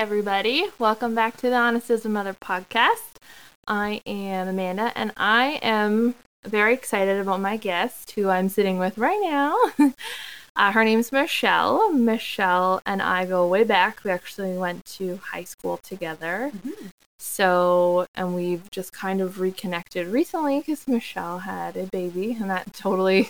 everybody. Welcome back to the Honest is a Mother podcast. I am Amanda, and I am very excited about my guest, who I'm sitting with right now. Her name's Michelle. Michelle and I go way back. We actually went to high school together. Mm-hmm. So, and we've just kind of reconnected recently because Michelle had a baby, and that totally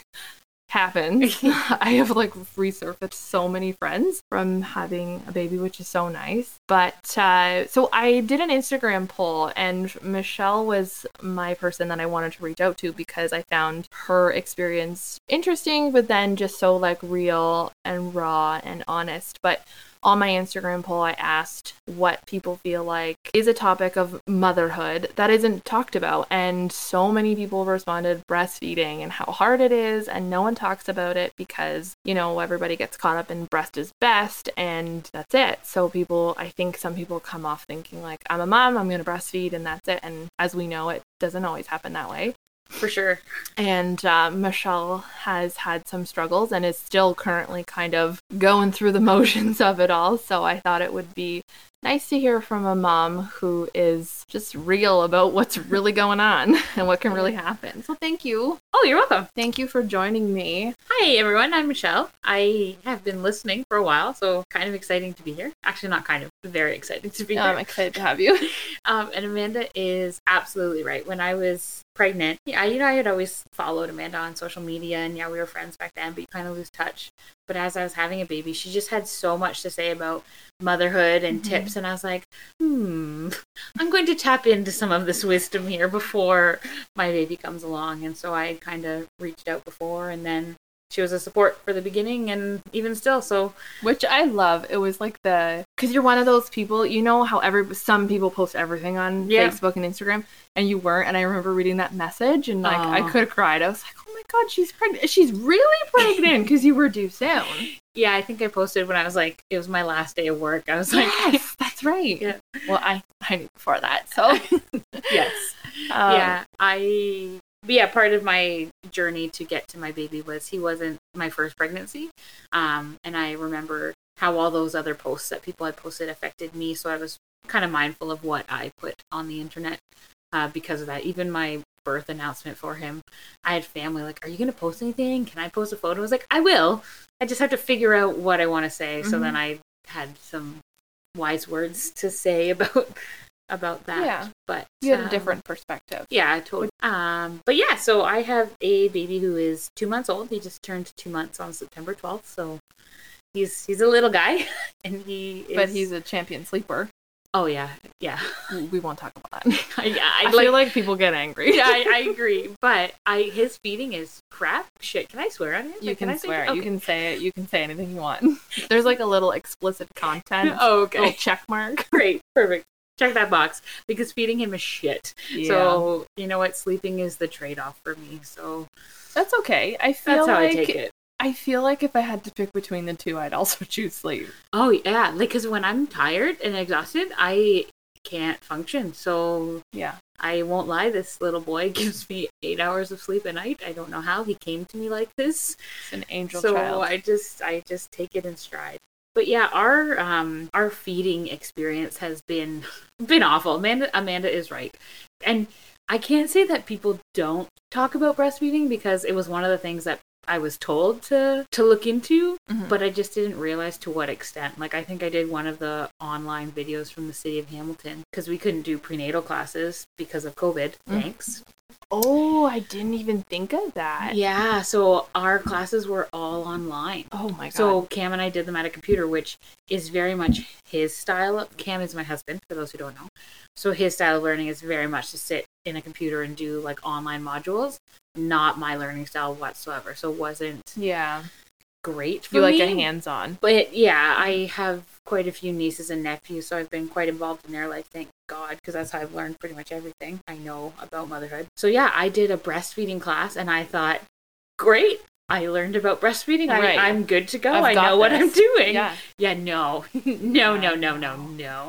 happened. I have like resurfaced so many friends from having a baby, which is so nice. But so I did an Instagram poll, and Michelle was my person that I wanted to reach out to because I found her experience interesting, but then just so like real and raw and honest. But on my Instagram poll, I asked what people feel like is a topic of motherhood that isn't talked about. And so many people responded breastfeeding and how hard it is. And no one talks about it because, you know, everybody gets caught up in breast is best and that's it. So people, I think some people come off thinking like, I'm a mom, I'm going to breastfeed and that's it. And as we know, it doesn't always happen that way. For sure. And Michelle has had some struggles and is still currently kind of going through the motions of it all. So I thought it would be nice to hear from a mom who is just real about what's really going on and what can really happen. So thank you. Oh, you're welcome. Thank you for joining me. Hi, everyone. I'm Michelle. I have been listening for a while, so kind of exciting to be here. Actually, not kind of. Very exciting to be here. I'm excited to have you. And Amanda is absolutely right. When I was pregnant, I had always followed Amanda on social media, and we were friends back then, but you kind of lose touch. But as I was having a baby, she just had so much to say about motherhood and tips, and I was like, I'm going to tap into some of this wisdom here before my baby comes along. And so I kind of reached out before, and then she was a support for the beginning and even still, so. Which I love. It was like because you're one of those people, you know how some people post everything on Facebook and Instagram, and you weren't, and I remember reading that message, and like, I could have cried. I was like, oh my God, she's pregnant. She's really pregnant, because you were due soon. Yeah, I think I posted when I was like, it was my last day of work. I was like, yes, that's right. Yeah. Well, I knew before that, so. Yes. Part of my journey to get to my baby was he wasn't my first pregnancy. And I remember how all those other posts that people had posted affected me. So I was kind of mindful of what I put on the internet because of that. Even my birth announcement for him, I had family like, are you going to post anything? Can I post a photo? I was like, I will. I just have to figure out what I want to say. Mm-hmm. So then I had some wise words to say about that. Yeah. But you had a different perspective. Yeah, totally. But yeah, so I have a baby who is 2 months old. He just turned 2 months on September 12th. So he's a little guy, and but he's a champion sleeper. Oh yeah. Yeah. We won't talk about that. Yeah, I feel like people get angry. Yeah, I agree. But his feeding is crap. Shit. Can I swear on him? You can swear. Okay. You can say it. You can say anything you want. There's like a little explicit content. Oh, okay. Little check mark. Great. Perfect. Check that box, because feeding him is shit. Yeah. So, you know what? Sleeping is the trade-off for me, so. That's okay. That's how I take it. I feel like if I had to pick between the two, I'd also choose sleep. Oh, yeah. Like, because when I'm tired and exhausted, I can't function. So, yeah. I won't lie. This little boy gives me 8 hours of sleep a night. I don't know how he came to me like this. It's an angel child. So, I just take it in stride. But yeah, our feeding experience has been awful. Amanda is right. And I can't say that people don't talk about breastfeeding, because it was one of the things that I was told to look into, but I just didn't realize to what extent. Like, I think I did one of the online videos from the city of Hamilton, because we couldn't do prenatal classes because of COVID. Thanks. Oh, I didn't even think of that. Yeah, so our classes were all online. Oh my God. So Cam and I did them at a computer, which is very much his style of. Cam is my husband, for those who don't know. So his style of learning is very much to sit in a computer and do like online modules. Not my learning style whatsoever. So it wasn't great for me. You like a hands-on. But yeah, I have quite a few nieces and nephews, so I've been quite involved in their life, thank God, because that's how I've learned pretty much everything I know about motherhood. So yeah, I did a breastfeeding class, and I thought, great, I learned about breastfeeding. Right. I'm good to go. I know what I'm doing. Yeah, no. No.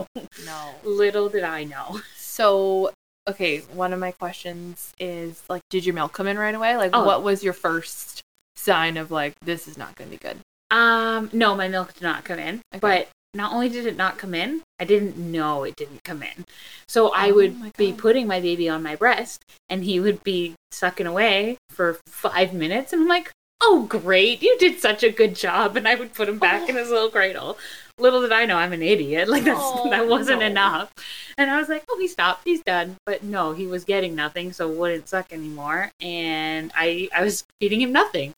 Little did I know. So... okay, one of my questions is, like, did your milk come in right away? Like, what was your first sign of, like, this is not going to be good? No, my milk did not come in. Okay. But not only did it not come in, I didn't know it didn't come in. So I would be putting my baby on my breast and he would be sucking away for 5 minutes. And I'm like, oh, great. You did such a good job. And I would put him back in his little cradle. Little did I know I'm an idiot. Like that wasn't enough. And I was like, oh, he stopped. He's done. But no, he was getting nothing. So wouldn't suck anymore. And I was feeding him nothing.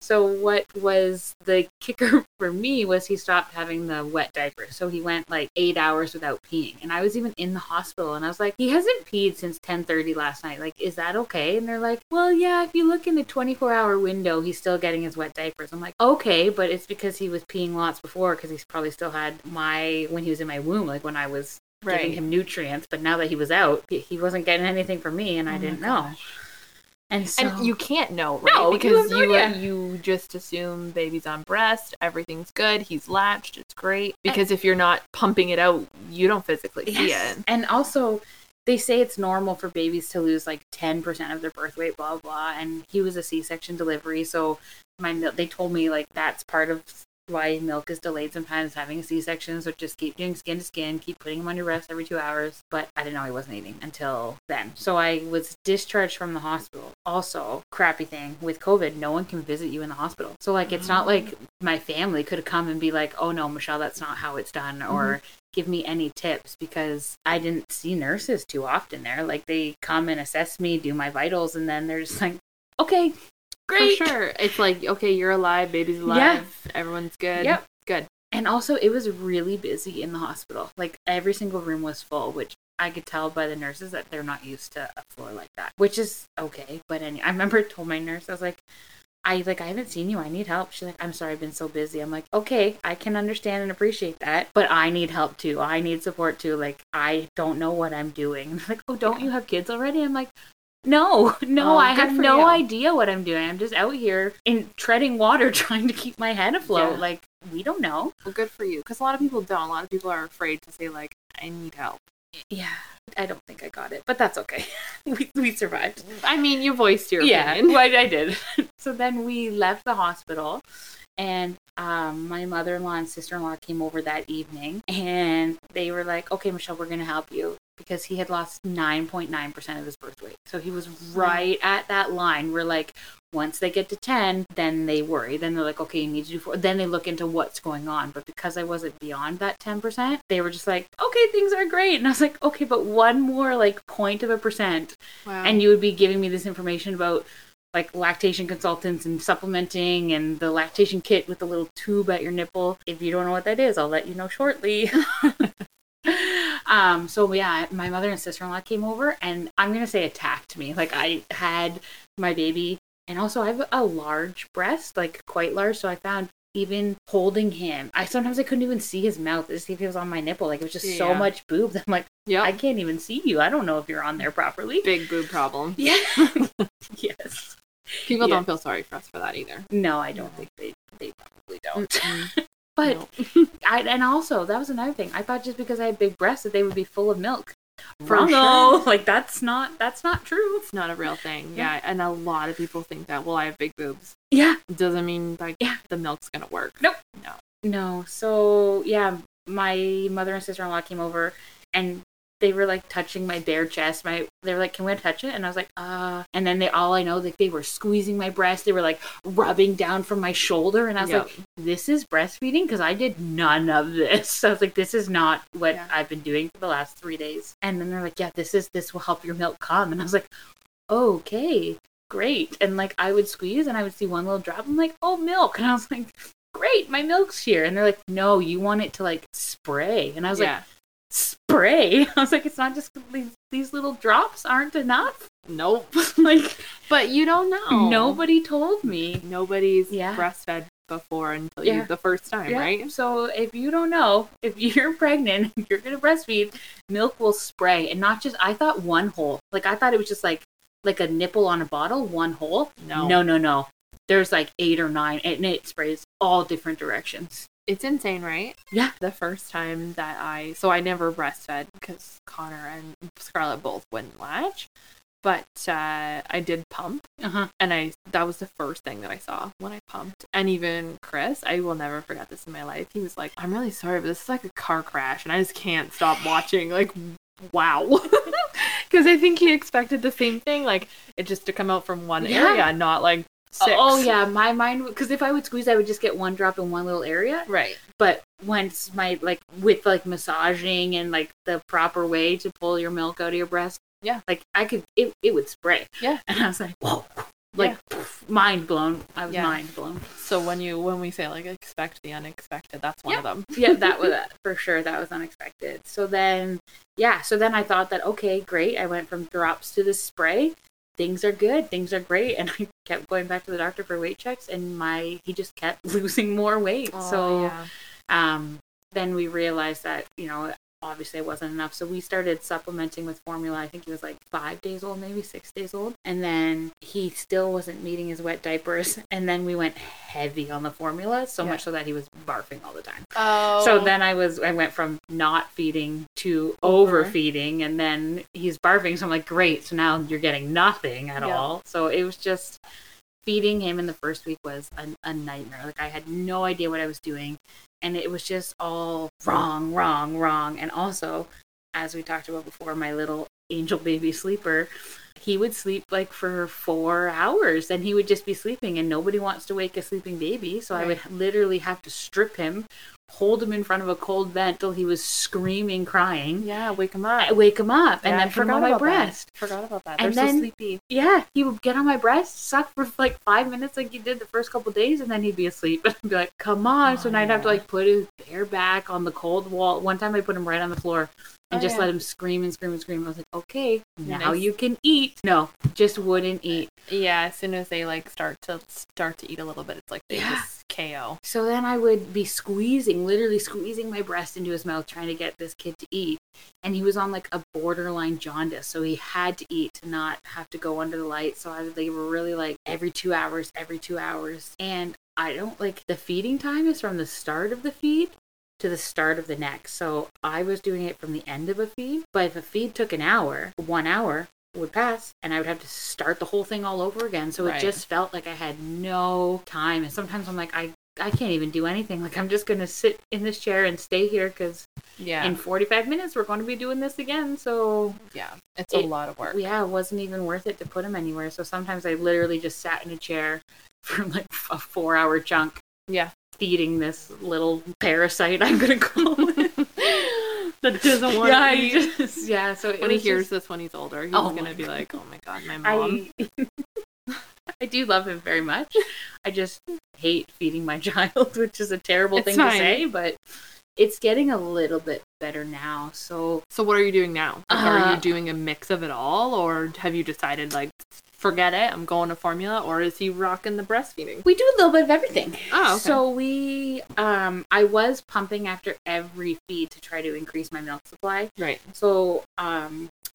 So what was the kicker for me was he stopped having the wet diaper. So he went like 8 hours without peeing. And I was even in the hospital and I was like, he hasn't peed since 10:30 last night. Like, is that okay? And they're like, well, yeah, if you look in the 24-hour window, he's still getting his wet diapers. I'm like, okay, but it's because he was peeing lots before because he's probably still had when he was in my womb, like when I was giving him nutrients. But now that he was out, he wasn't getting anything from me and I didn't know. And you can't know, right? No, because you just assume baby's on breast, everything's good, he's latched, it's great. Because if you're not pumping it out, you don't physically see it. And also, they say it's normal for babies to lose like 10% of their birth weight, blah, blah. And he was a C-section delivery, so they told me like that's part of why milk is delayed sometimes, having a C-section. So just keep doing skin to skin, keep putting him on your breast every 2 hours. But I didn't know he wasn't eating until then. So I was discharged from the hospital. Also, crappy thing with COVID, no one can visit you in the hospital. So like, it's not like my family could have come and be like, oh no, Michelle, that's not how it's done, or give me any tips, because I didn't see nurses too often there. Like, they come and assess me, do my vitals, and then they're just like, okay, great. For sure. It's like, okay, you're alive, baby's alive, everyone's good. Yep. Good. And also, it was really busy in the hospital. Like, every single room was full, which I could tell by the nurses that they're not used to a floor like that, which is okay. But I remember I told my nurse, I was like, I haven't seen you. I need help. She's like, I'm sorry, I've been so busy. I'm like, okay, I can understand and appreciate that, but I need help too. I need support too. Like, I don't know what I'm doing. And like, oh, don't you have kids already? I'm like, No, I have no idea what I'm doing. I'm just out here treading water, trying to keep my head afloat. Yeah. Like, we don't know. Well, good for you. Because a lot of people don't. A lot of people are afraid to say, like, I need help. Yeah, I don't think I got it, but that's okay. We survived. I mean, you voiced your opinion. Yeah, I did. So then we left the hospital, and my mother-in-law and sister-in-law came over that evening, and they were like, okay, Michelle, we're going to help you. Because he had lost 9.9% of his birth weight. So he was right at that line where, like, once they get to 10, then they worry. Then they're like, okay, you need to do 4. Then they look into what's going on. But because I wasn't beyond that 10%, they were just like, okay, things are great. And I was like, okay, but one more, like, 0.1%. Wow. And you would be giving me this information about, like, lactation consultants and supplementing and the lactation kit with the little tube at your nipple. If you don't know what that is, I'll let you know shortly. My mother and sister-in-law came over and I'm going to say attacked me. Like, I had my baby, and also I have a large breast, like quite large. So I found even holding him, sometimes I couldn't even see his mouth to see if he was on my nipple. Like, it was just so much boob that I'm like, I can't even see you. I don't know if you're on there properly. Big boob problem. Yeah. Yes. People don't feel sorry for us for that either. No, I don't think they probably don't. Mm-hmm. But, nope. That was another thing. I thought just because I had big breasts that they would be full of milk. Wrong. Like, that's not true. It's not a real thing. Yeah. And a lot of people think that, well, I have big boobs. Yeah. Doesn't mean, like, the milk's going to work. Nope. No. So, my mother and sister-in-law came over and they were, like, touching my bare chest. They were like, can we touch it? And I was like, And then they were squeezing my breast. They were, like, rubbing down from my shoulder. And I was like, this is breastfeeding? Because I did none of this. So I was like, this is not what I've been doing for the last 3 days. And then they're like, this will help your milk come. And I was like, okay, great. And, like, I would squeeze and I would see one little drop. I'm like, oh, milk. And I was like, great, my milk's here. And they're like, no, you want it to, like, spray. And I was like, spray. I was like, it's not just these little drops aren't enough. Nope. Like, but you don't know. Nobody told me. Nobody's breastfed before until you the first time, right? So if you don't know, if you're pregnant, you're gonna breastfeed, milk will spray, and not just. I thought one hole. Like, I thought it was just like a nipple on a bottle, one hole. No. There's like 8 or 9, and it sprays all different directions. It's insane, right? Yeah. The first time that I never breastfed because Connor and Scarlett both wouldn't latch. But I did pump, and that was the first thing that I saw when I pumped. And even Chris, I will never forget this in my life. He was like, "I'm really sorry, but this is like a car crash, and I just can't stop watching." Like, wow, because I think he expected the same thing, like it just to come out from one area, not like six. Oh yeah, my mind, because if I would squeeze, I would just get one drop in one little area. Right. But once my with massaging and the proper way to pull your milk out of your breast. Yeah. It would spray. Yeah. And I was like, whoa. Poof, mind blown. I was mind blown. So when we say expect the unexpected, that's one of them. Yeah, that was for sure. That was unexpected. So then, I thought that, okay, great. I went from drops to the spray. Things are good. Things are great. And I kept going back to the doctor for weight checks and he just kept losing more weight. Oh, so then we realized that, obviously it wasn't enough, so we started supplementing with formula. I think he was 5 days old, maybe 6 days old, and then he still wasn't needing his wet diapers, and then we went heavy on the formula, so much so that he was barfing all the time. Oh. So then I went from not feeding to overfeeding, and then he's barfing, so I'm like, great, so now you're getting nothing at all. So it was just feeding him in the first week was a nightmare. I had no idea what I was doing. And it was just all wrong. And also, as we talked about before, my little angel baby sleeper, he would sleep for 4 hours and he would just be sleeping, and nobody wants to wake a sleeping baby. So I would literally have to strip him, hold him in front of a cold vent till he was screaming, crying. Yeah, wake him up. Yeah, and then put him on my breast. Forgot about that. And then, so sleepy. Yeah, he would get on my breast, suck for 5 minutes like he did the first couple days, and then he'd be asleep. And I'd be like, come on. So then I'd have to put his bare back on the cold wall. One time I put him right on the floor and let him scream. I was like, okay, now you can eat. No, just wouldn't eat. Yeah, as soon as they start to eat a little bit, it's they just KO. So then I would be literally squeezing my breast into his mouth, trying to get this kid to eat. And he was on a borderline jaundice, so he had to eat to not have to go under the light. So they were really every two hours. And I don't the feeding time is from the start of the feed to the start of the next. So I was doing it from the end of a feed, but if a feed took 1 hour would pass and I would have to start the whole thing all over again. So it just felt I had no time. And sometimes I'm I can't even do anything. I'm just going to sit in this chair and stay here because in 45 minutes, we're going to be doing this again. So it's a lot of work. Yeah, it wasn't even worth it to put him anywhere. So sometimes I literally just sat in a chair for a 4 hour chunk. Yeah. Feeding this little parasite, I'm gonna call it, that doesn't want to eat. So when he hears this when he's older, he's gonna be like, oh my god, my mom. I do love him very much. I just hate feeding my child, which is a terrible thing to say, but it's getting a little bit better now. So what are you doing now? Are you doing a mix of it all, or have you decided forget it, I'm going to formula, or is he rocking the breastfeeding? We do a little bit of everything. Oh, okay. So we, I was pumping after every feed to try to increase my milk supply. Right. So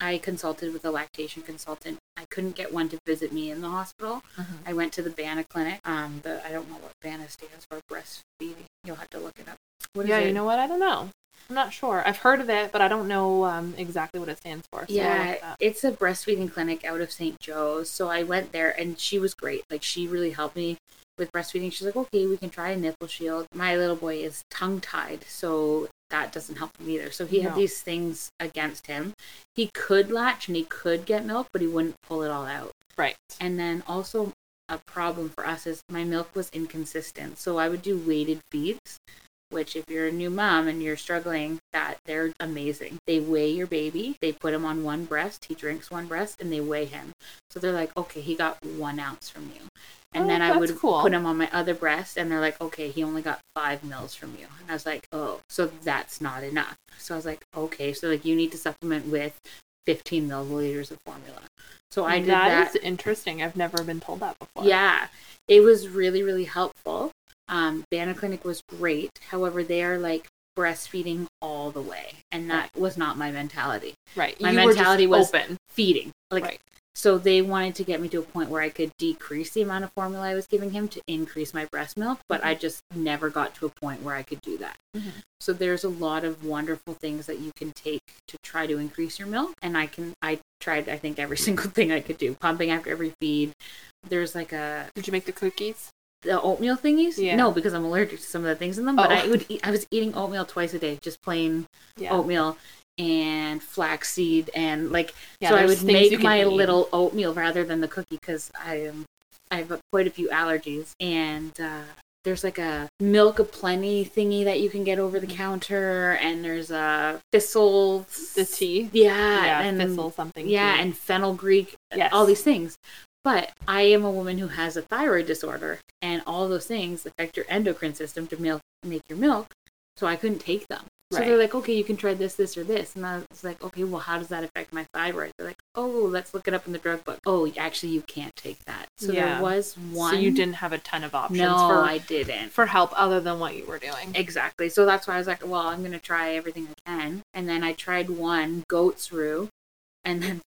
I consulted with a lactation consultant. I couldn't get one to visit me in the hospital. Mm-hmm. I went to the Banna Clinic. I don't know what Banna stands for, breastfeeding. You'll have to look it up. What is it? You know what? I don't know. I'm not sure. I've heard of it, but I don't know exactly what it stands for. So it's a breastfeeding clinic out of St. Joe's. So I went there, and she was great. She really helped me with breastfeeding. She's like, okay, we can try a nipple shield. My little boy is tongue-tied, so that doesn't help him either. So he had these things against him. He could latch, and he could get milk, but he wouldn't pull it all out. Right. And then also a problem for us is my milk was inconsistent. So I would do weighted feeds, which if you're a new mom and you're struggling, they're amazing. They weigh your baby. They put him on one breast. He drinks one breast and they weigh him. So they're like, okay, he got 1 ounce from you. And then I would put him on my other breast and they're like, okay, he only got 5 mils from you. And I was like, oh, so that's not enough. So I was like, okay, so you need to supplement with 15 milliliters of formula. So I did that. That is interesting. I've never been told that before. Yeah, it was really, really helpful. Banna Clinic was great. However, they are breastfeeding all the way. And that was not my mentality. Right. My mentality was open feeding. So they wanted to get me to a point where I could decrease the amount of formula I was giving him to increase my breast milk, but I just never got to a point where I could do that. Mm-hmm. So there's a lot of wonderful things that you can take to try to increase your milk. And I tried, I think, every single thing I could do. Pumping after every feed. There's like a... Did you make the cookies? The oatmeal thingies? Yeah. No, because I'm allergic to some of the things in them. But I was eating oatmeal twice a day, just plain oatmeal. And flaxseed and so I would make my little oatmeal rather than the cookie because I have quite a few allergies. And there's like a milk aplenty thingy that you can get over the counter, and there's a thistle, the tea, and thistle something, tea. And fenugreek, all these things. But I am a woman who has a thyroid disorder, and all those things affect your endocrine system to make your milk. So I couldn't take them. So They're like, okay, you can try this, this, or this. And I was like, okay, well, how does that affect my thyroid? They're like, oh, let's look it up in the drug book. Oh, actually, you can't take that. So There was one. So you didn't have a ton of options. No, I didn't. For help other than what you were doing. Exactly. So that's why I was like, well, I'm going to try everything I can. And then I tried one, goat's roux. And then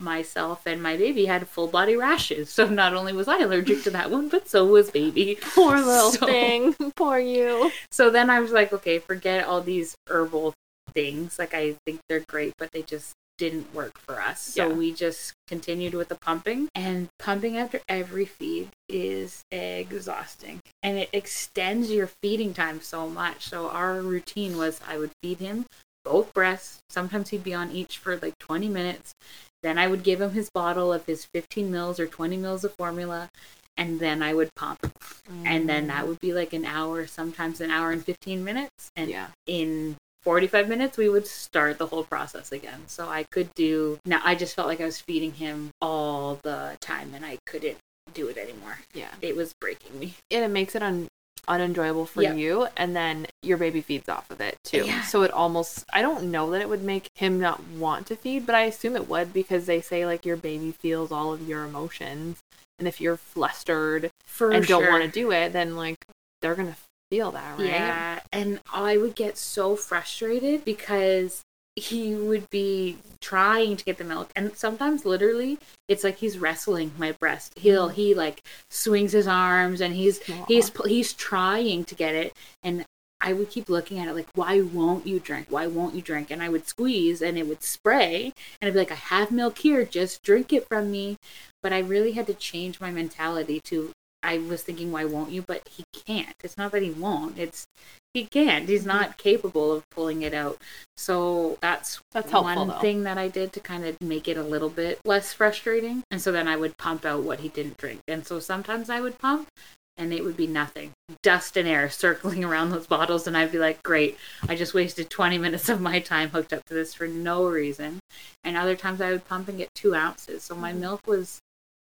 myself and my baby had full body rashes. So not only was I allergic to that one, but so was baby. Poor little thing. Poor you. So then I was like, okay, forget all these herbal things. Like, I think they're great, but they just didn't work for us. So we just continued with the pumping. And pumping after every feed is exhausting. And it extends your feeding time so much. So our routine was I would feed him both breasts. Sometimes he'd be on each for like 20 minutes. Then I would give him his bottle of his 15 mils or 20 mils of formula, and then I would pump. Mm. And then that would be like an hour, sometimes an hour and 15 minutes. And in 45 minutes, we would start the whole process again. So I could do... Now, I just felt like I was feeding him all the time, and I couldn't do it anymore. Yeah. It was breaking me. And it makes it unenjoyable for you, and then your baby feeds off of it too. Yeah. So it almost, I don't know that it would make him not want to feed, but I assume it would, because they say like your baby feels all of your emotions, and if you're flustered don't want to do it, then like they're gonna feel that, right? Yeah. And I would get so frustrated because he would be trying to get the milk, and sometimes literally it's like he's wrestling my breast. He like swings his arms, and he's trying to get it, and I would keep looking at it like, why won't you drink? And I would squeeze and it would spray, and I'd be like, I have milk here, just drink it from me. But I really had to change my mentality to, I was thinking, why won't you? But he can't. It's not that he won't, it's he can't. He's not capable of pulling it out. So that's helpful, one thing that I did to kind of make it a little bit less frustrating. And so then I would pump out what he didn't drink. And so sometimes I would pump, and it would be nothing. Dust and air circling around those bottles. And I'd be like, great, I just wasted 20 minutes of my time hooked up to this for no reason. And other times I would pump and get 2 ounces. So my milk was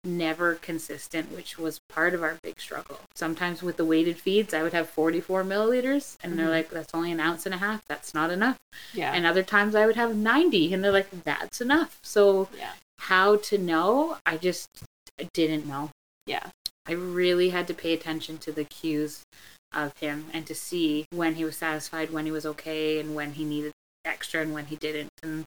never consistent, which was part of our big struggle. Sometimes with the weighted feeds, I would have 44 milliliters, and they're like, that's only an ounce and a half. That's not enough. Yeah. And other times I would have 90, and they're like, that's enough. So how to know? I just didn't know. Yeah. I really had to pay attention to the cues of him and to see when he was satisfied, when he was okay, and when he needed extra and when he didn't. And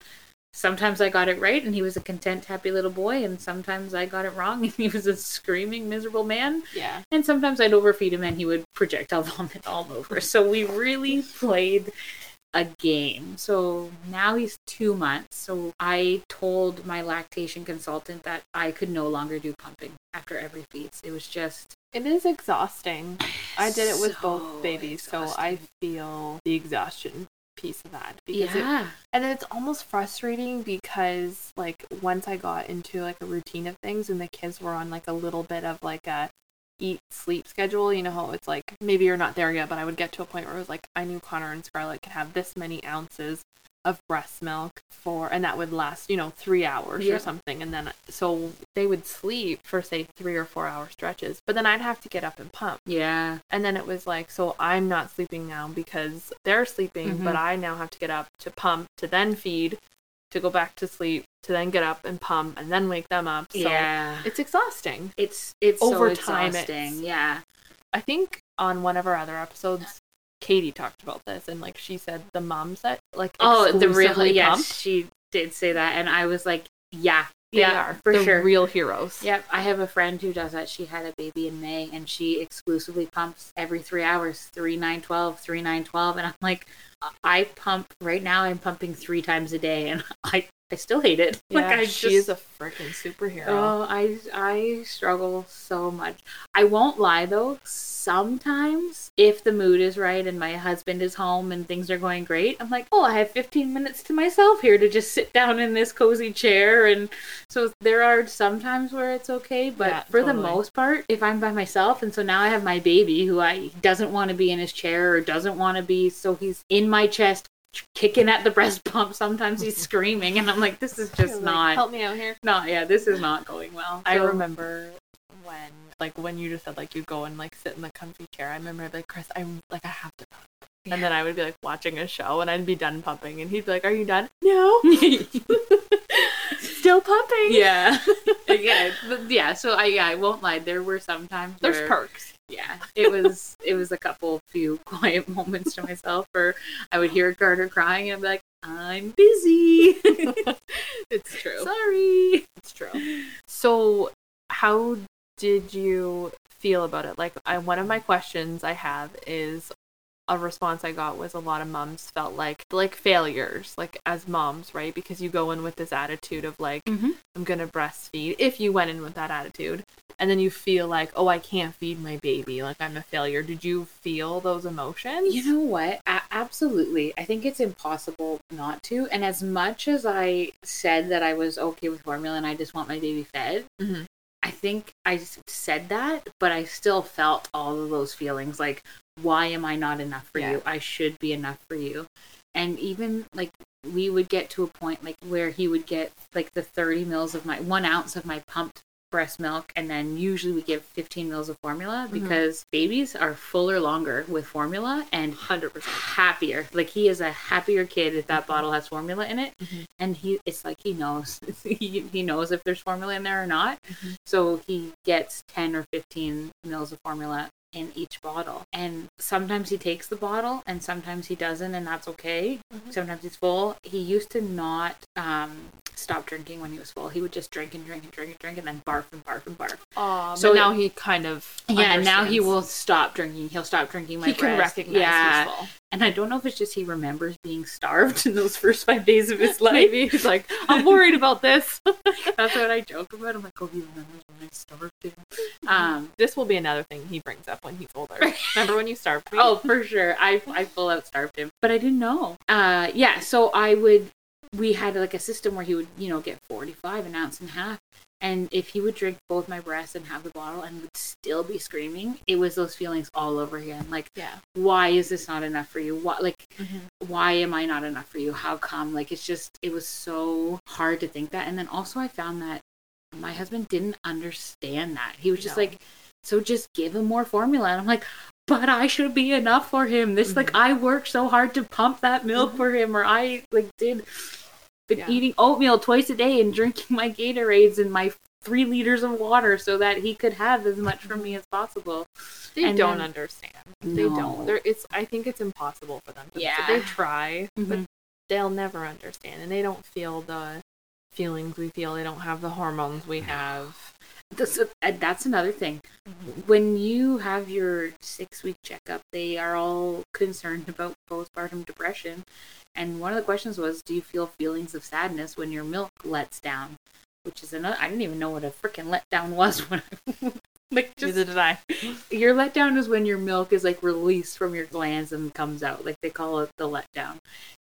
sometimes I got it right, and he was a content, happy little boy, and sometimes I got it wrong, and he was a screaming, miserable man. Yeah. And sometimes I'd overfeed him, and he would projectile vomit all over. So we really played a game. So now he's 2 months. So I told my lactation consultant that I could no longer do pumping after every feed. It was just... It is exhausting. I did it with both babies, so I feel the exhaustion piece of that, because and it's almost frustrating, because like once I got into like a routine of things, and the kids were on like a little bit of like a eat sleep schedule, you know how it's like, maybe you're not there yet, but I would get to a point where it was like, I knew Connor and Scarlett could have this many ounces of breast milk and that would last, 3 hours or something, and then so they would sleep for say 3 or 4 hour stretches, but then I'd have to get up and pump, and then it was like, so I'm not sleeping now because they're sleeping, but I now have to get up to pump, to then feed, to go back to sleep, to then get up and pump, and then wake them up. So it's exhausting. It's over time, so exhausting. I think on one of our other episodes Katie talked about this, and like she said the moms that like exclusively pump. Yes, she did say that, and I was like, yeah, They are, for sure. They're real heroes. Yep. I have a friend who does that. She had a baby in May, and she exclusively pumps every 3 hours, 3, 9, 12, 3, 9, 12. And I'm like, I pump right now. I'm pumping 3 times a day, and I still hate it. Yeah, like, she is a freaking superhero. Oh, I struggle so much. I won't lie, though. Sometimes, if the mood is right and my husband is home and things are going great, I'm like, oh, I have 15 minutes to myself here to just sit down in this cozy chair. And so there are some times where it's okay. But for the most part, if I'm by myself, and so now I have my baby who doesn't want to be in his chair or doesn't want to be, so he's in my chest, kicking at the breast pump. Sometimes he's screaming, and I'm like, this is just not, help me out here. No, yeah, this is not going well. So, I remember when you just said you go and sit in the comfy chair, I remember Chris, I have to pump. Yeah. And then I would be watching a show, and I'd be done pumping, and he'd be like, are you done? No. Still pumping. Yeah. So I won't lie, there were some times there's perks. Yeah, it was a few quiet moments to myself, or I would hear Carter crying, and I'd be like, I'm busy. It's true. Sorry. It's true. So how did you feel about it? One of my questions I have is, a response I got was a lot of moms felt like failures, as moms, right? Because you go in with this attitude of I'm going to breastfeed, if you went in with that attitude, and then you feel oh, I can't feed my baby. I'm a failure. Did you feel those emotions? You know what? Absolutely. I think it's impossible not to. And as much as I said that I was okay with formula and I just want my baby fed, I think I said that, but I still felt all of those feelings. Why am I not enough for you? I should be enough for you. And even we would get to a point where he would get the 30 mils of my 1 ounce of my pumped breast milk, and then usually we give 15 mils of formula because babies are fuller longer with formula and 100% happier. He is a happier kid if that bottle has formula in it, and he knows he knows if there's formula in there or not. So he gets 10 or 15 mils of formula in each bottle, and sometimes he takes the bottle and sometimes he doesn't, and that's okay. Sometimes he's full. He used to not stop drinking when he was full. He would just drink and drink and drink and drink, and then barf and barf and barf. Oh, so now he kind of understands. Now he will stop drinking. He'll stop drinking my breast. He can recognize he's full. And I don't know if it's just he remembers being starved in those first 5 days of his life. Maybe he's like, I'm worried about this. That's what I joke about. I'm like, oh, he remembers when I starved him. This will be another thing he brings up when he's older. Remember when you starved me? Oh, for sure. I full out starved him. But I didn't know. So we had a system where he would, get 45, an ounce and a half. And if he would drink both my breasts and have the bottle and would still be screaming, it was those feelings all over again. Why is this not enough for you? Why am I not enough for you? How come? It was so hard to think that. And then also I found that my husband didn't understand that. He was just so just give him more formula. And I'm like, but I should be enough for him. This, I worked so hard to pump that milk for him, or I, did... eating oatmeal twice a day and drinking my Gatorades and my 3 liters of water so that he could have as much from me as possible. They don't understand. No. They don't. I think it's impossible for them. They try, but they'll never understand, and they don't feel the feelings we feel. They don't have the hormones we have. That's another thing. When you have your 6-week checkup, they are all concerned about postpartum depression. And one of the questions was, do you feel feelings of sadness when your milk lets down? Which is another, I didn't even know what a freaking letdown was when I... neither did I. Your letdown is when your milk is released from your glands and comes out. They call it the letdown.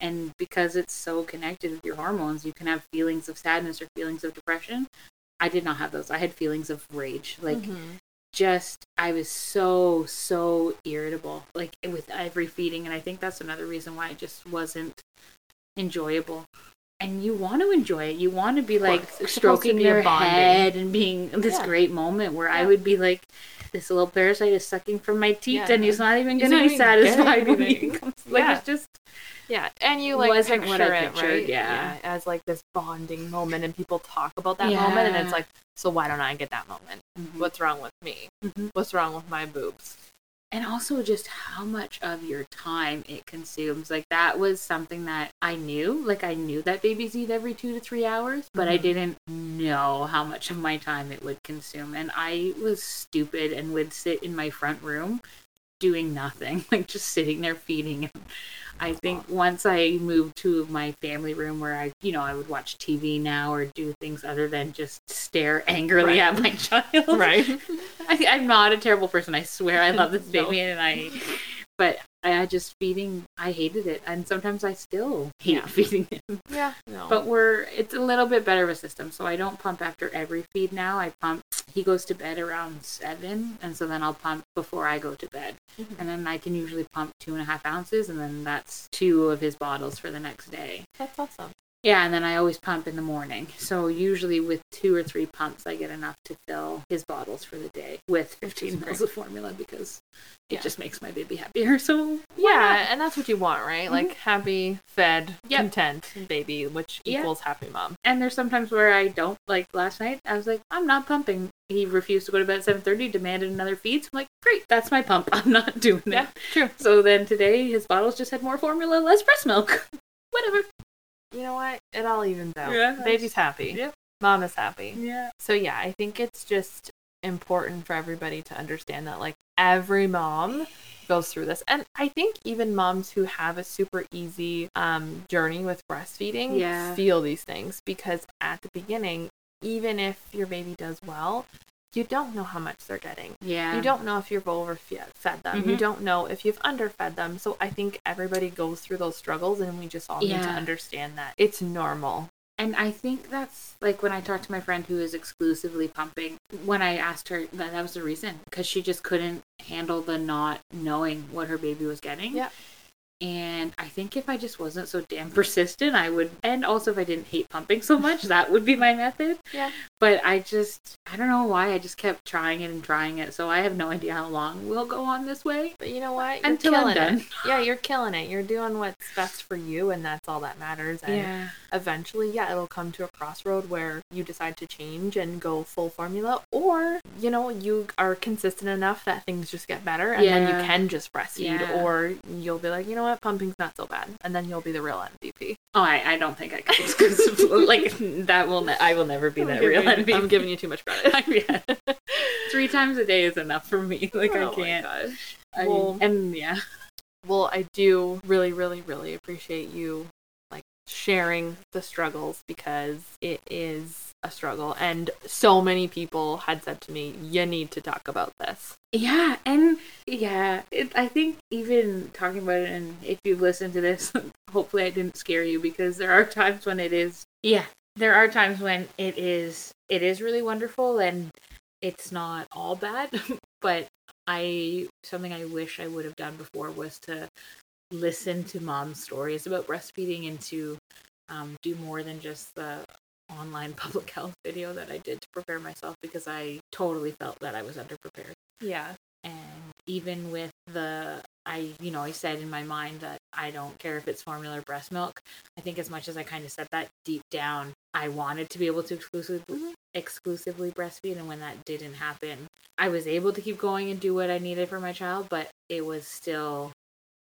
And because it's so connected with your hormones, you can have feelings of sadness or feelings of depression. I did not have those. I had feelings of rage. I was so irritable, with every feeding. And I think that's another reason why it just wasn't enjoyable. And you want to enjoy it. You want to be, stroking their head and being this great moment where I would be like, this little parasite is sucking from my teeth and he's not even going to be satisfied when he comes. It's just... Yeah, and you wasn't what I pictured, right? Yeah, as this bonding moment, and people talk about that moment, and it's so why don't I get that moment? What's wrong with me? What's wrong with my boobs? And also just how much of your time it consumes. Like, that was something that I knew. Like, I knew that babies eat every 2 to 3 hours, but I didn't know how much of my time it would consume. And I was stupid and would sit in my front room doing nothing, like just sitting there feeding. I think once I moved to my family room where I, you know, I would watch TV now or do things other than just stare angrily at my child. Right. I'm not a terrible person. I swear I love this baby. And I just feeding, I hated it. And sometimes I still hate feeding him. Yeah. No. But it's a little bit better of a system. So I don't pump after every feed now. I pump, he goes to bed around 7. And so then I'll pump before I go to bed. Mm-hmm. And then I can usually pump 2.5 ounces. And then that's 2 of his bottles for the next day. That's awesome. Yeah, and then I always pump in the morning. So usually with 2 or 3 pumps, I get enough to fill his bottles for the day with 15 mils of formula because it just makes my baby happier. So yeah, and that's what you want, right? Mm-hmm. Like happy, fed, content baby, which equals happy mom. And there's sometimes where I don't, like last night, I was like, I'm not pumping. He refused to go to bed at 7:30, demanded another feed. So I'm like, great, that's my pump. I'm not doing it. Yeah, true. So then today, his bottles just had more formula, less breast milk. Whatever. You know what? It all evens out. Yeah, baby's happy. Yep. Mom is happy. Yeah. So yeah, I think it's just important for everybody to understand that, like, every mom goes through this. And I think even moms who have a super easy journey with breastfeeding feel these things, because at the beginning, even if your baby does well, you don't know how much they're getting. Yeah. You don't know if you've overfed them. Mm-hmm. You don't know if you've underfed them. So I think everybody goes through those struggles, and we just all need to understand that it's normal. And I think that's, like, when I talked to my friend who is exclusively pumping, when I asked her, that was the reason, because she just couldn't handle the not knowing what her baby was getting. Yeah. And I think if I just wasn't so damn persistent, I would, and also if I didn't hate pumping so much, that would be my method. Yeah. But I don't know why, I just kept trying it and trying it. So I have no idea how long we'll go on this way. But you know what? You're until I'm done. Yeah, you're killing it. You're doing what's best for you, and that's all that matters. And eventually, it'll come to a crossroad where you decide to change and go full formula, or, you know, you are consistent enough that things just get better, and then you can just breastfeed, or you'll be like, you know what, pumping's not so bad, and then you'll be the real MVP. Oh, I don't think I could, because like that will I will never be that real MVP. I'm giving you too much credit. 3 times a day is enough for me. Like, I can't. My gosh. Well, I do really, really, really appreciate you, like, sharing the struggles, because it is a struggle, and so many people had said to me, you need to talk about this. I think even talking about it, and if you've listened to this, hopefully I didn't scare you, because there are times when it is really wonderful, and it's not all bad. But something I wish I would have done before was to listen to mom's stories about breastfeeding, and to do more than just the online public health video that I did to prepare myself, because I totally felt that I was underprepared. Yeah. And even with I said in my mind that I don't care if it's formula or breast milk. I think as much as I kind of said that, deep down, I wanted to be able to exclusively breastfeed. And when that didn't happen, I was able to keep going and do what I needed for my child, but it was still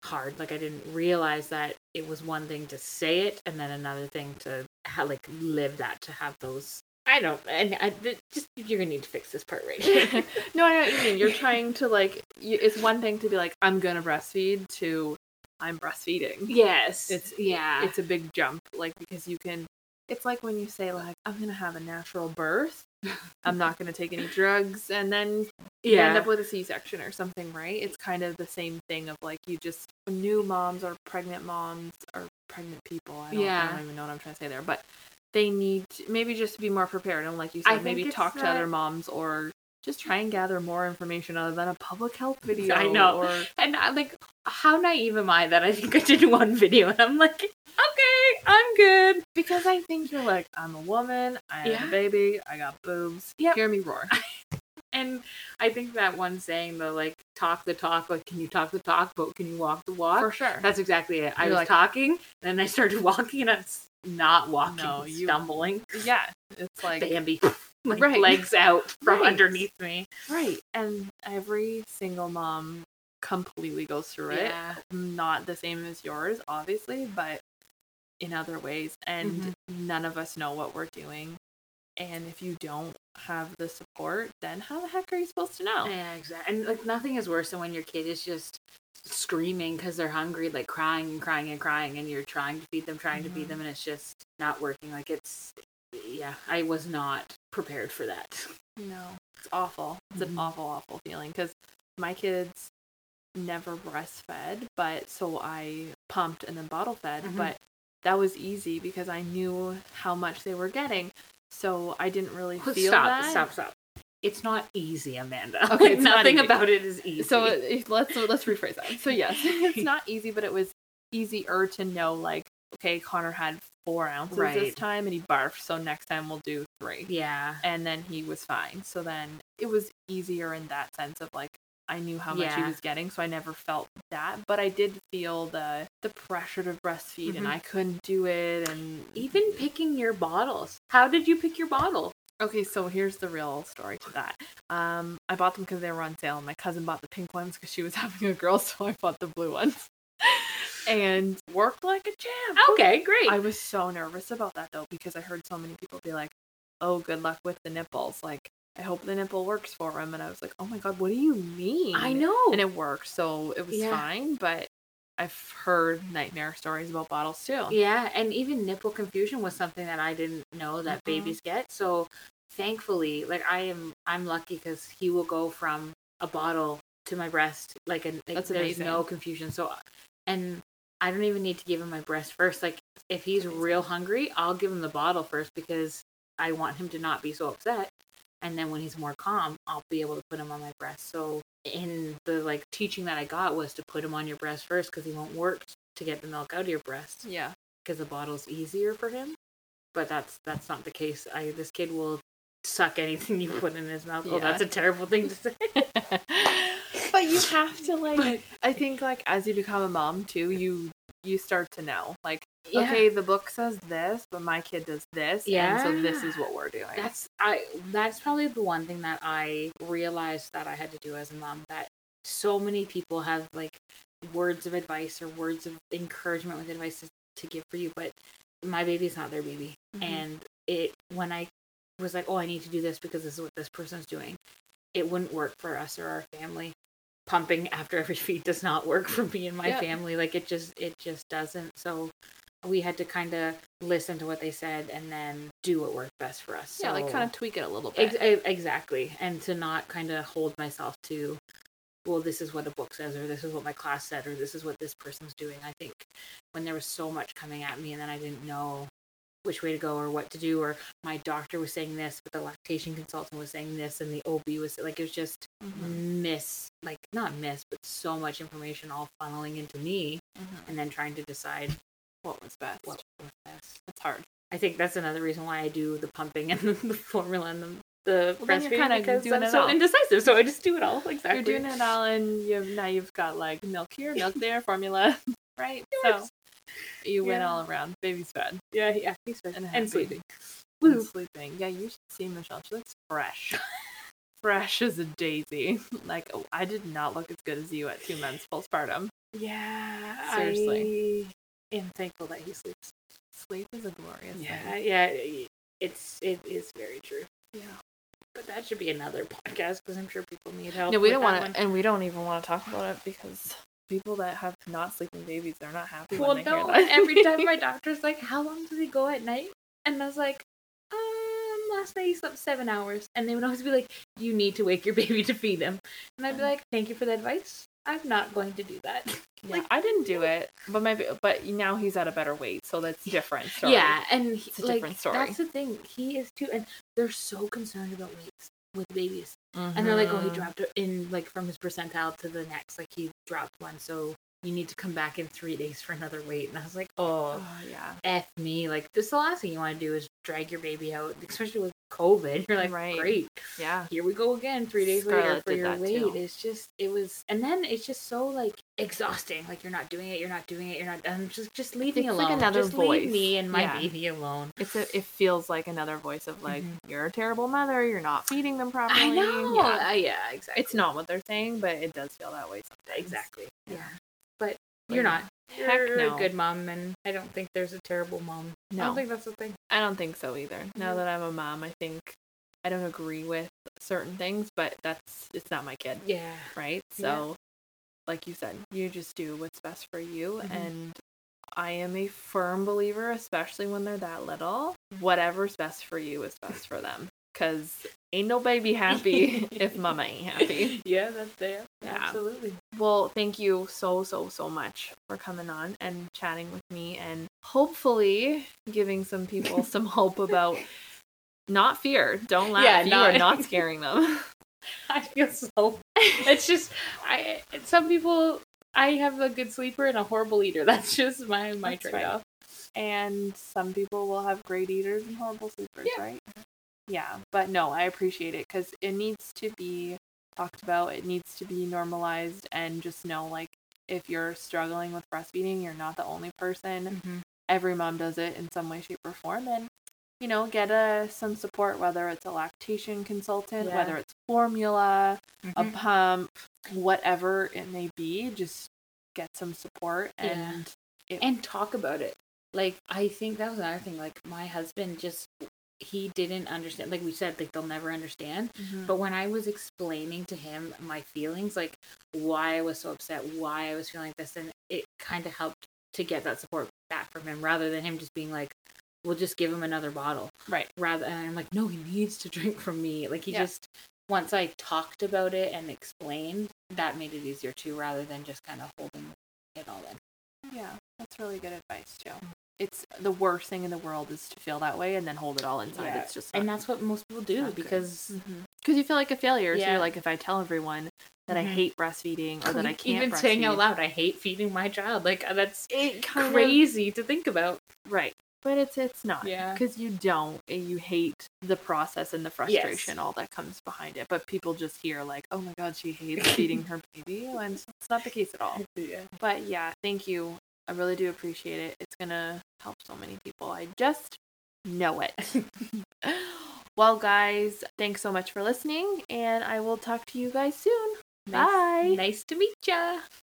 hard. Like, I didn't realize that it was one thing to say it, and then another thing to like live that, to have those. You're gonna need to fix this part right here. No, I know what you mean. You're trying to, like, it's one thing to be like, I'm gonna breastfeed, to I'm breastfeeding. Yes. It's a big jump, like, because you can. It's like when you say, like, I'm gonna have a natural birth. I'm not going to take any drugs, and then you end up with a C-section or something, right? It's kind of the same thing of, like, you just new moms or pregnant people. I don't even know what I'm trying to say there, but they need to, maybe just to be more prepared, and like you said, maybe talk to other moms, or just try and gather more information other than a public health video. I know. And I'm like, how naive am I that I think I did one video and I'm like, okay, I'm good. Because I think you're like, I'm a woman, I have a baby, I got boobs, hear me roar. And I think that one saying, though, like, talk the talk, like, can you talk the talk, but can you walk the walk? For sure. That's exactly it. I was like, talking, then I started walking, and I was not walking, stumbling. Yeah. It's like Bambi. Like, legs out from underneath me. Right. And every single mom completely goes through it. Not the same as yours, obviously, but in other ways. And none of us know what we're doing. And if you don't have the support, then how the heck are you supposed to know? Yeah, exactly. And like nothing is worse than when your kid is just screaming because they're hungry, like crying and crying and crying, and you're trying to feed them, and it's just not working. Like it's, yeah, I was not prepared for that. No, it's awful. It's an awful, awful feeling because my kids never breastfed, but so I pumped and then bottle fed, but that was easy because I knew how much they were getting. So I didn't really feel that. Stop. It's not easy, Amanda. Okay, nothing about it is easy. So let's rephrase that. So yes, it's not easy, but it was easier to know, like, okay, Connor had 4 ounces this time and he barfed, so next time we'll do 3. Yeah. And then he was fine. So then it was easier in that sense of like, I knew how much he was getting, so I never felt that. But I did feel the pressure to breastfeed, and I couldn't do it. And even picking your bottles. How did you pick your bottle? Okay, so here's the real story to that. I bought them because they were on sale. My cousin bought the pink ones because she was having a girl, so I bought the blue ones. And worked like a champ. Okay, great. I was so nervous about that, though, because I heard so many people be like, oh, good luck with the nipples. Like, I hope the nipple works for him. And I was like, oh my God, what do you mean? I know. And it worked. So it was fine. But I've heard nightmare stories about bottles too. Yeah. And even nipple confusion was something that I didn't know that babies get. So thankfully, like I'm lucky because he will go from a bottle to my breast. Like there's amazing. No confusion. So, and I don't even need to give him my breast first. Like if he's real hungry, I'll give him the bottle first because I want him to not be so upset. And then when he's more calm, I'll be able to put him on my breast. So in the like teaching that I got was to put him on your breast first because he won't work to get the milk out of your breast. Yeah. Because the bottle's easier for him. But that's not the case. This kid will suck anything you put in his mouth. Yeah. Oh, that's a terrible thing to say. But you have to I think like as you become a mom too, you start to know like, okay, the book says this, but my kid does this, and so this is what we're doing. That's probably the one thing that I realized that I had to do as a mom, that so many people have, like, words of advice or words of encouragement with advice to give for you, but my baby's not their baby. And when I was like, oh, I need to do this because this is what this person's doing, it wouldn't work for us or our family. Pumping after every feed does not work for me and my family. Like, it just doesn't. So we had to kind of listen to what they said and then do what worked best for us. Yeah, so, like kind of tweak it a little bit. Exactly. And to not kind of hold myself to, well, this is what the book says, or this is what my class said, or this is what this person's doing. I think when there was so much coming at me and then I didn't know which way to go or what to do, or my doctor was saying this, but the lactation consultant was saying this, and the OB was like, it was just not so much information all funneling into me and then trying to decide what was best. That's hard. I think that's another reason why I do the pumping and the formula and the breastfeeding, because I'm so indecisive. So I just do it all. Exactly. You're doing it all, and now you've got like milk here, milk there, formula, right? Yes. So. You went all around. Baby's fed. Yeah, he's fed. And sleeping. Woo. And sleeping. Yeah, you should see Michelle. She looks fresh. Fresh as a daisy. Like, oh, I did not look as good as you at 2 months postpartum. Yeah. Seriously. I am thankful that he sleeps. Sleep is a glorious thing. Yeah. It is very true. Yeah. But that should be another podcast because I'm sure people need help. No, we don't want to, and we don't even want to talk about it because... people that have not sleeping babies, they're not happy. Well, no. Every time my doctor's like, how long does he go at night? And I was like, last night he slept 7 hours. And they would always be like, you need to wake your baby to feed him. And I'd be like, thank you for the advice. I'm not going to do that. Yeah, like, I didn't do it, but but now he's at a better weight, so that's different. Story. Yeah, and it's a different story. That's the thing. He is too, and they're so concerned about weights with babies. And they're like, oh, he dropped in, like, from his percentile to the next, like, he dropped one, so you need to come back in 3 days for another weight. And I was like, oh yeah, F me. Like, this is the last thing you want to do is drag your baby out, especially with COVID. You're like, right. Great. Yeah. Here we go again 3 days later for your weight. Too. It's just, it was, and then it's just so like exhausting. Like you're not doing it. You're not, and just leave me alone. It's like another just voice. Leave me and my baby alone. It feels like another voice of like, mm-hmm. You're a terrible mother. You're not feeding them properly. I know. Yeah. Yeah, exactly. It's not what they're saying, but it does feel that way sometimes. Exactly. Yeah. But you're not. Heck no. You're a good mom, and I don't think there's a terrible mom. No. I don't think that's the thing. I don't think so either. Now that I'm a mom, I think I don't agree with certain things, but it's not my kid. Yeah. Right? So, like you said, you just do what's best for you, mm-hmm. and I am a firm believer, especially when they're that little, whatever's best for you is best for them, because ain't no baby happy if mama ain't happy. Yeah, that's there. Yeah. Absolutely. Well, thank you so, so, so much for coming on and chatting with me and hopefully giving some people some hope about not fear. Don't laugh. Yeah, you are not scaring them. I feel so. It's just, some people, I have a good sleeper and a horrible eater. That's just my trade-off. Right. And some people will have great eaters and horrible sleepers, right? Yeah, but no, I appreciate it because it needs to be talked about. It needs to be normalized, and just know, like, if you're struggling with breastfeeding, you're not the only person. Mm-hmm. Every mom does it in some way, shape, or form, and, you know, get some support, whether it's a lactation consultant, whether it's formula, a pump, whatever it may be. Just get some support and talk about it. Like, I think that was another thing. Like, my husband just... he didn't understand, like we said, like they'll never understand, mm-hmm. but when I was explaining to him my feelings, like why I was so upset, why I was feeling like this, and it kind of helped to get that support back from him, rather than him just being like, we'll just give him another bottle, right? Rather, and I'm like, no, he needs to drink from me. Like, he just, once I talked about it and explained, that made it easier too, rather than just kind of holding it all in. Yeah, that's really good advice, Joe. Mm-hmm. It's the worst thing in the world is to feel that way and then hold it all inside. Yeah. It's just and that's what most people do because you feel like a failure. So you're like, if I tell everyone that I hate breastfeeding or that I can't even saying out loud, I hate feeding my child. Like, that's crazy to think about. Right. But it's not. Yeah. Because you don't. You hate the process and the frustration, all that comes behind it. But people just hear like, oh my God, she hates feeding her baby. And it's not the case at all. Yeah. But yeah, thank you. I really do appreciate it. It's going to help so many people. I just know it. Well, guys, thanks so much for listening, and I will talk to you guys soon. Bye. Nice to meet ya.